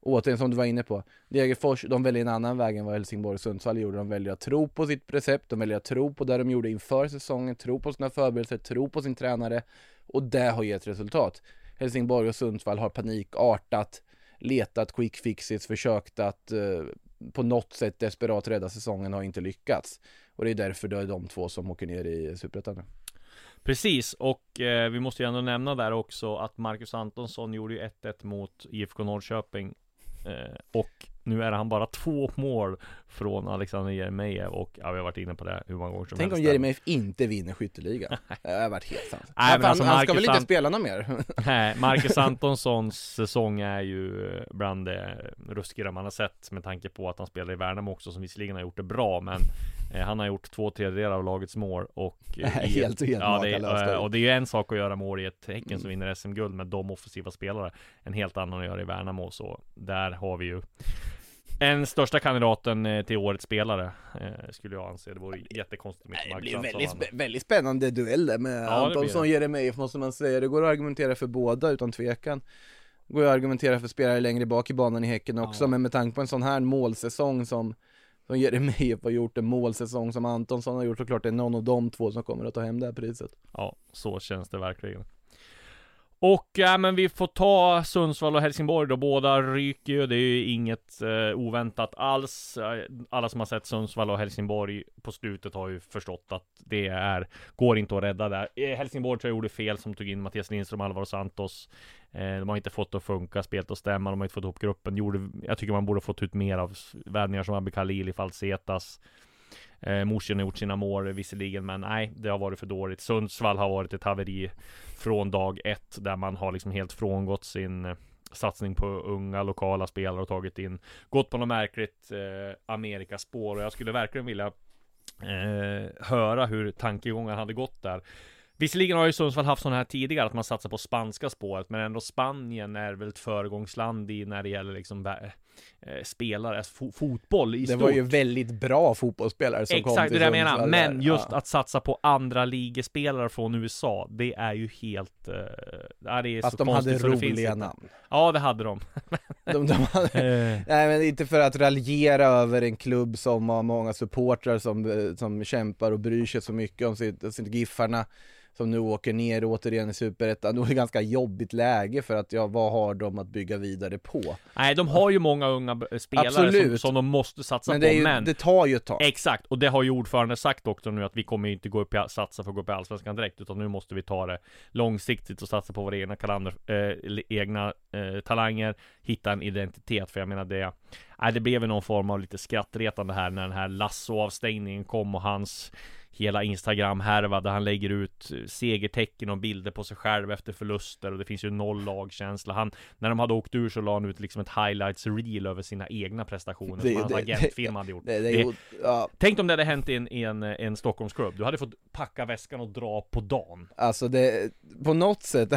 Återigen, som du var inne på, Egefors, de väljer en annan väg än vad Helsingborg och Sundsvall gjorde. De väljer att tro på sitt recept, de väljer att tro på det de gjorde inför säsongen, tro på sina förberedelser, tro på sin tränare, och det har gett resultat. Helsingborg och Sundsvall har panikartat letat quick fixes, försökt att på något sätt desperat rädda säsongen, har inte lyckats. Och det är därför det är de två som åker ner i Superettan. Precis, och vi måste ju ändå nämna där också att Marcus Antonsson gjorde ju 1-1 mot IFK Norrköping, och nu är han bara 2 mål från Alexander Jeremejeff, och vi har varit inne på det hur många gånger som helst. Tänk om Jeremejeff inte vinner skytteliga. Det har varit helt sant. Han ska väl inte spela någon mer? Nej, Marcus Antonssons säsong är ju bland det ruskigare man har sett, med tanke på att han spelar i Värnamo också, som visserligen har gjort det bra, men han har gjort 2/3 av lagets mål, och det är ju en sak att göra mål i ett Häcken som vinner SM-guld med de offensiva spelare, en helt annan att göra i Värnamo. Så där har vi ju en största kandidaten till årets spelare, skulle jag anse. Det vore jättekonstigt. Det blir väldigt spännande duell där med Antonsson och Jeremejeff, måste man säga. Det går att argumentera för båda utan tvekan. Det går att argumentera för spelare längre bak i banan i Häcken också, men med tanke på en sån här målsäsong som Jeremejeff har gjort, en målsäsong som Antonsson har gjort, såklart det är någon av de två som kommer att ta hem det här priset. Ja, så känns det verkligen. Och ja, men vi får ta Sundsvall och Helsingborg då. Båda ryker ju. Det är ju inget oväntat alls. Alla som har sett Sundsvall och Helsingborg på slutet har ju förstått att det går inte att rädda där. Helsingborg tror jag gjorde fel som tog in Mattias Lindström, Alvaro Santos. De har inte fått att funka, spelet att stämma. De har inte fått ihop gruppen. Jag tycker man borde fått ut mer av värvningar som Abbe Khalili, Falsetas. Morsen har gjort sina mål visserligen, men nej, det har varit för dåligt. Sundsvall har varit ett haveri från dag ett, där man har liksom helt frångått sin satsning på unga lokala spelare och tagit in, gått på något märkligt Amerikaspår. Och jag skulle verkligen vilja höra hur tankegången hade gått där. Visserligen har ju Sundsvall haft sådana här tidigare, att man satsar på spanska spåret, men ändå Spanien är väl ett föregångsland när det gäller liksom spelare, fotboll i stort. Det var ju väldigt bra fotbollsspelare som kom till Sundsvall. Exakt, det jag menar. Men just att satsa på andra ligespelare från USA, det är ju helt... det är fast så de hade roliga namn. Ja, det hade de. Nej, men inte för att raljera över en klubb som har många supportrar som kämpar och bryr sig så mycket om sitt giffarna, som nu åker ner återigen i Superettan. Det är ett ganska jobbigt läge för att vad har de att bygga vidare på? Nej, de har ju många unga spelare som de måste satsa men på. Men det tar ju ett tag. Exakt, och det har ju ordförande sagt också nu, att vi kommer ju inte gå upp satsa för att gå upp i Allsvenskan direkt, utan nu måste vi ta det långsiktigt och satsa på våra egna talanger, hitta en identitet, för jag menar det. Nej, det blev ju någon form av lite skrattretande här när den här Lasso-avstängningen kom och hans hela Instagram-härva där han lägger ut segertecken och bilder på sig själv efter förluster, och det finns ju noll lagkänsla. När de hade åkt ur så la han ut liksom ett highlights-reel över sina egna prestationer som hans agentfirma hade gjort. Tänk om det hade hänt i en Stockholmsklubb. Du hade fått packa väskan och dra på dagen. Alltså det, på något sätt,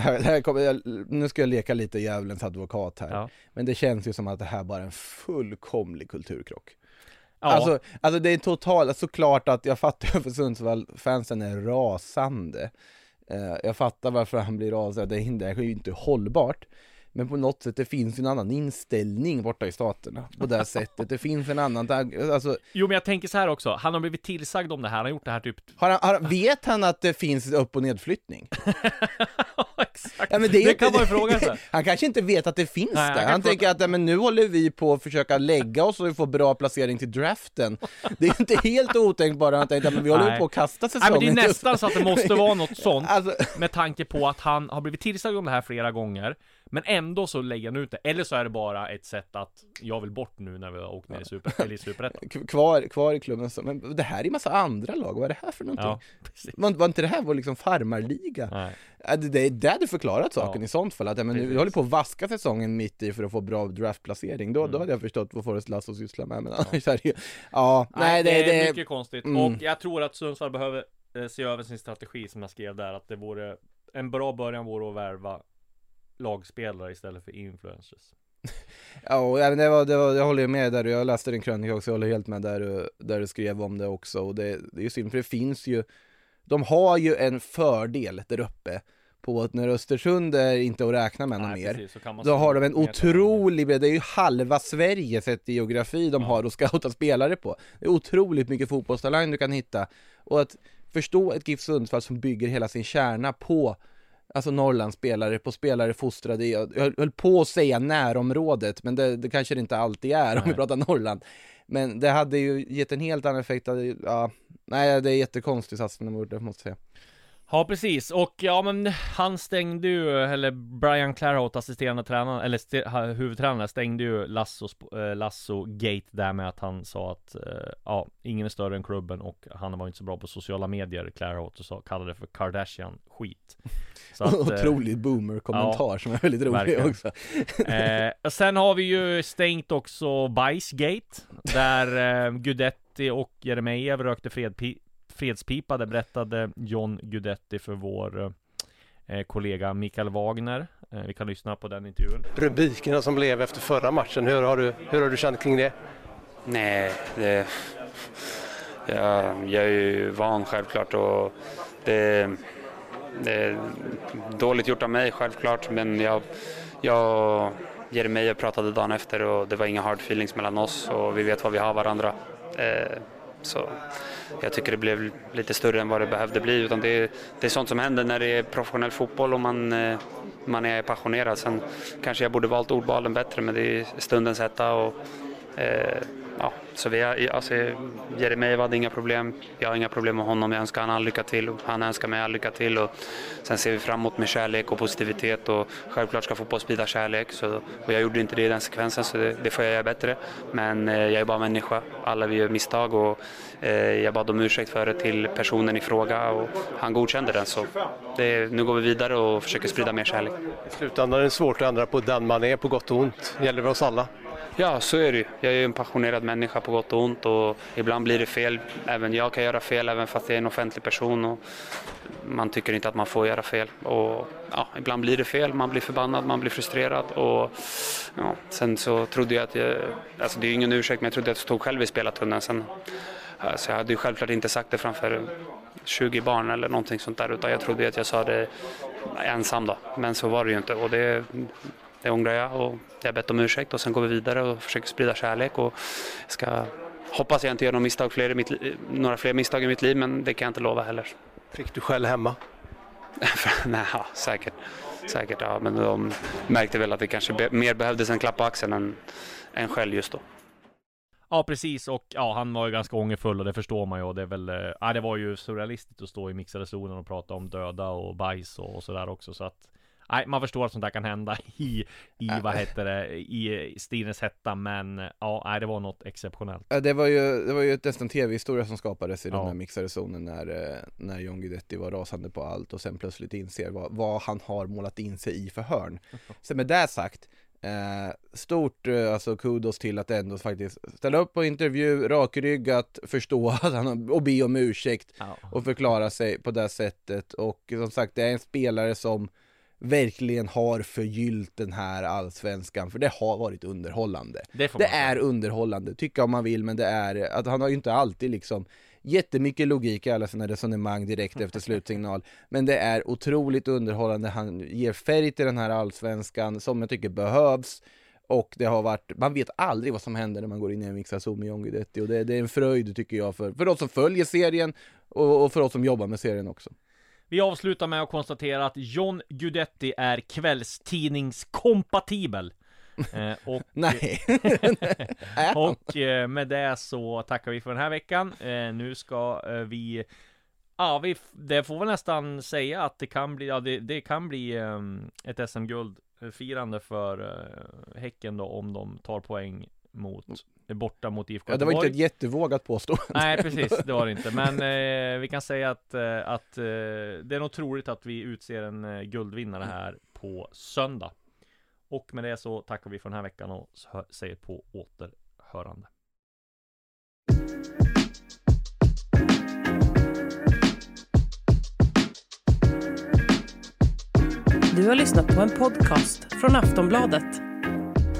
nu ska jag leka lite djävulens advokat här. Ja. Men det känns ju som att det här bara är en fullkomlig kulturkrock. Ja. Alltså det är totalt, såklart att jag fattar för Sundsvall fansen är rasande. Jag fattar varför han blir rasande. Det är ju inte hållbart. Men på något sätt, det finns en annan inställning borta i staterna på det här sättet. Det finns en annan... Jo, men jag tänker så här också. Han har blivit tillsagd om det här. Han har gjort det här typ... vet han att det finns upp- och nedflyttning? Exakt. Ja, men det kan man ju fråga sig. Han kanske inte vet att det finns det. Han tänker att men nu håller vi på att försöka lägga oss och vi får bra placering till draften. Det är inte helt otänkbara. Han tänkte, men vi håller på att kasta säsongen. Nej, men det är nästan så att det måste vara något sånt. Med tanke på att han har blivit tillsagd om det här flera gånger. Men ändå så lägger han ut det. Eller så är det bara ett sätt att jag vill bort nu när vi har åkt ner i Superettan. Kvar i klubben. Men det här är en massa andra lag. Vad är det här för någonting? Ja, var inte det här vår liksom farmarliga? Nej. Det är där du förklarat saken i sånt fall. Att, men nu håller på att vaska säsongen mitt i för att få bra draftplacering. Då hade jag förstått vad Forrest Lasso sysslar med. Men det är mycket konstigt. Och jag tror att Sundsvall behöver se över sin strategi som jag skrev där. Att det vore en bra början vore att värva lagspelare istället för influencers. Jag håller ju med där. Jag läste din krönika också. Jag håller helt med där du skrev om det också. Och det är ju synd, för det finns ju... De har ju en fördel där uppe på att när Östersund är inte att räkna med någon mer. Precis, då har de en otrolig... Det är ju halva Sverige sett i geografi de har att scouta spelare på. Det är otroligt mycket fotbollstalang du kan hitta. Och att förstå ett GIF Sundsvall som bygger hela sin kärna på... Alltså Norrlandsspelare, på spelare fostrade. Jag höll på att säga närområdet, men det kanske det inte alltid är. Nej. Om vi pratar Norrland. Men det hade ju gett en helt annan effekt. Det är jättekonstigt satsning, det måste jag säga. Ja, precis. Och han stängde ju, eller Brian Clairhout, assisterande tränaren, eller huvudtränaren, stängde ju Lasso Gate där med att han sa att ingen är större än klubben, och han var inte så bra på sociala medier, Clairhout, och kallade det för Kardashian-skit. Så att, otrolig boomer-kommentar som är väldigt rolig verkligen. Också. Sen har vi ju stängt också Bajsgate, där Gudetti och Jeremejeff rökte fredspipade, berättade John Gudetti för vår kollega Mikael Wagner. Vi kan lyssna på den intervjun. Rubrikerna som blev efter förra matchen, hur har du känt kring det? Nej, jag är ju van självklart, och det är dåligt gjort av mig självklart, men jag Jeremejeff pratade dagen efter och det var inga hard feelings mellan oss, och vi vet vad vi har varandra. Så jag tycker det blev lite större än vad det behövde bli, utan det är sånt som händer när det är professionell fotboll och man är passionerad. Sen kanske jag borde valt ordvalen bättre, men det är stundens hetta och så Jeremy hade inga problem. Jag har inga problem med honom. Jag önskar han all lycka till och han önskar mig all lycka till. Och sen ser vi framåt med kärlek och positivitet, och självklart ska fotboll sprida kärlek. Och jag gjorde inte det i den sekvensen, så det får jag göra bättre. Men jag är bara människa. Alla vi gör misstag, och jag bad om ursäkt för det till personen i fråga, och han godkände den. Så nu går vi vidare och försöker sprida mer kärlek. I slutändan är det svårt att ändra på den man är, på gott och ont. Det gäller för oss alla. Ja, så är det ju. Jag är en passionerad människa på gott och ont, och ibland blir det fel. Även jag kan göra fel, även fast jag är en offentlig person, och man tycker inte att man får göra fel. Och ibland blir det fel, man blir förbannad, man blir frustrerad, och sen så trodde jag att det är ingen ursäkt, men jag trodde att jag stod själv i spelartunneln sen. Så jag hade ju självklart inte sagt det framför 20 barn eller någonting sånt där, utan jag trodde att jag sa det ensam då. Men så var det ju inte, och det ångrar jag, och jag har bett om ursäkt, och sen går vi vidare och försöker sprida kärlek, och hoppas jag inte gör några fler misstag i mitt liv, men det kan jag inte lova heller. Fick du skäll hemma? Nej, säkert. Ja, men de märkte väl att det kanske mer behövdes en klapp på axeln än skäll just då. Ja, precis, och han var ju ganska ångerfull, och det förstår man ju, och det är väl det var ju surrealistiskt att stå i mixade zonen och prata om döda och bajs och sådär också, så att nej, man förstår att sånt där kan hända i Stines hetta, men det var något exceptionellt. Det var ju nästan tv-historia som skapades i den här mixade zonen, när John Gudetti var rasande på allt och sen plötsligt inser vad han har målat in sig i för hörn. Så med det sagt, stort kudos till att ändå faktiskt ställa upp på intervju, rakryggat, förstå att han, och be om ursäkt och förklara sig på det sättet. Och som sagt, det är en spelare som verkligen har förgyllt den här allsvenskan, för det har varit underhållande. Det är underhållande, tycker jag, om man vill, men det är att han har ju inte alltid liksom jättemycket logik i alla sina resonemang direkt efter slutsignal, men det är otroligt underhållande. Han ger färg till den här allsvenskan som jag tycker behövs, och det har varit, man vet aldrig vad som händer när man går in i en mixad zon med John Gudetti, och det är en fröjd, tycker jag, för de som följer serien och för oss som jobbar med serien också. Vi avslutar med att konstatera att John Gudetti är kvällstidningskompatibel. Nej. Och med det så tackar vi för den här veckan. Nu ska vi... det får vi nästan säga att det kan bli, ett SM-guldfirande för Häcken då, om de tar poäng borta mot IFK. Det var inte ett jättevågat påstående. Nej, precis, det var det inte. Men vi kan säga att det är nog troligt att vi utser en guldvinnare här på söndag. Och med det så tackar vi för den här veckan och säger på återhörande. Du har lyssnat på en podcast från Aftonbladet.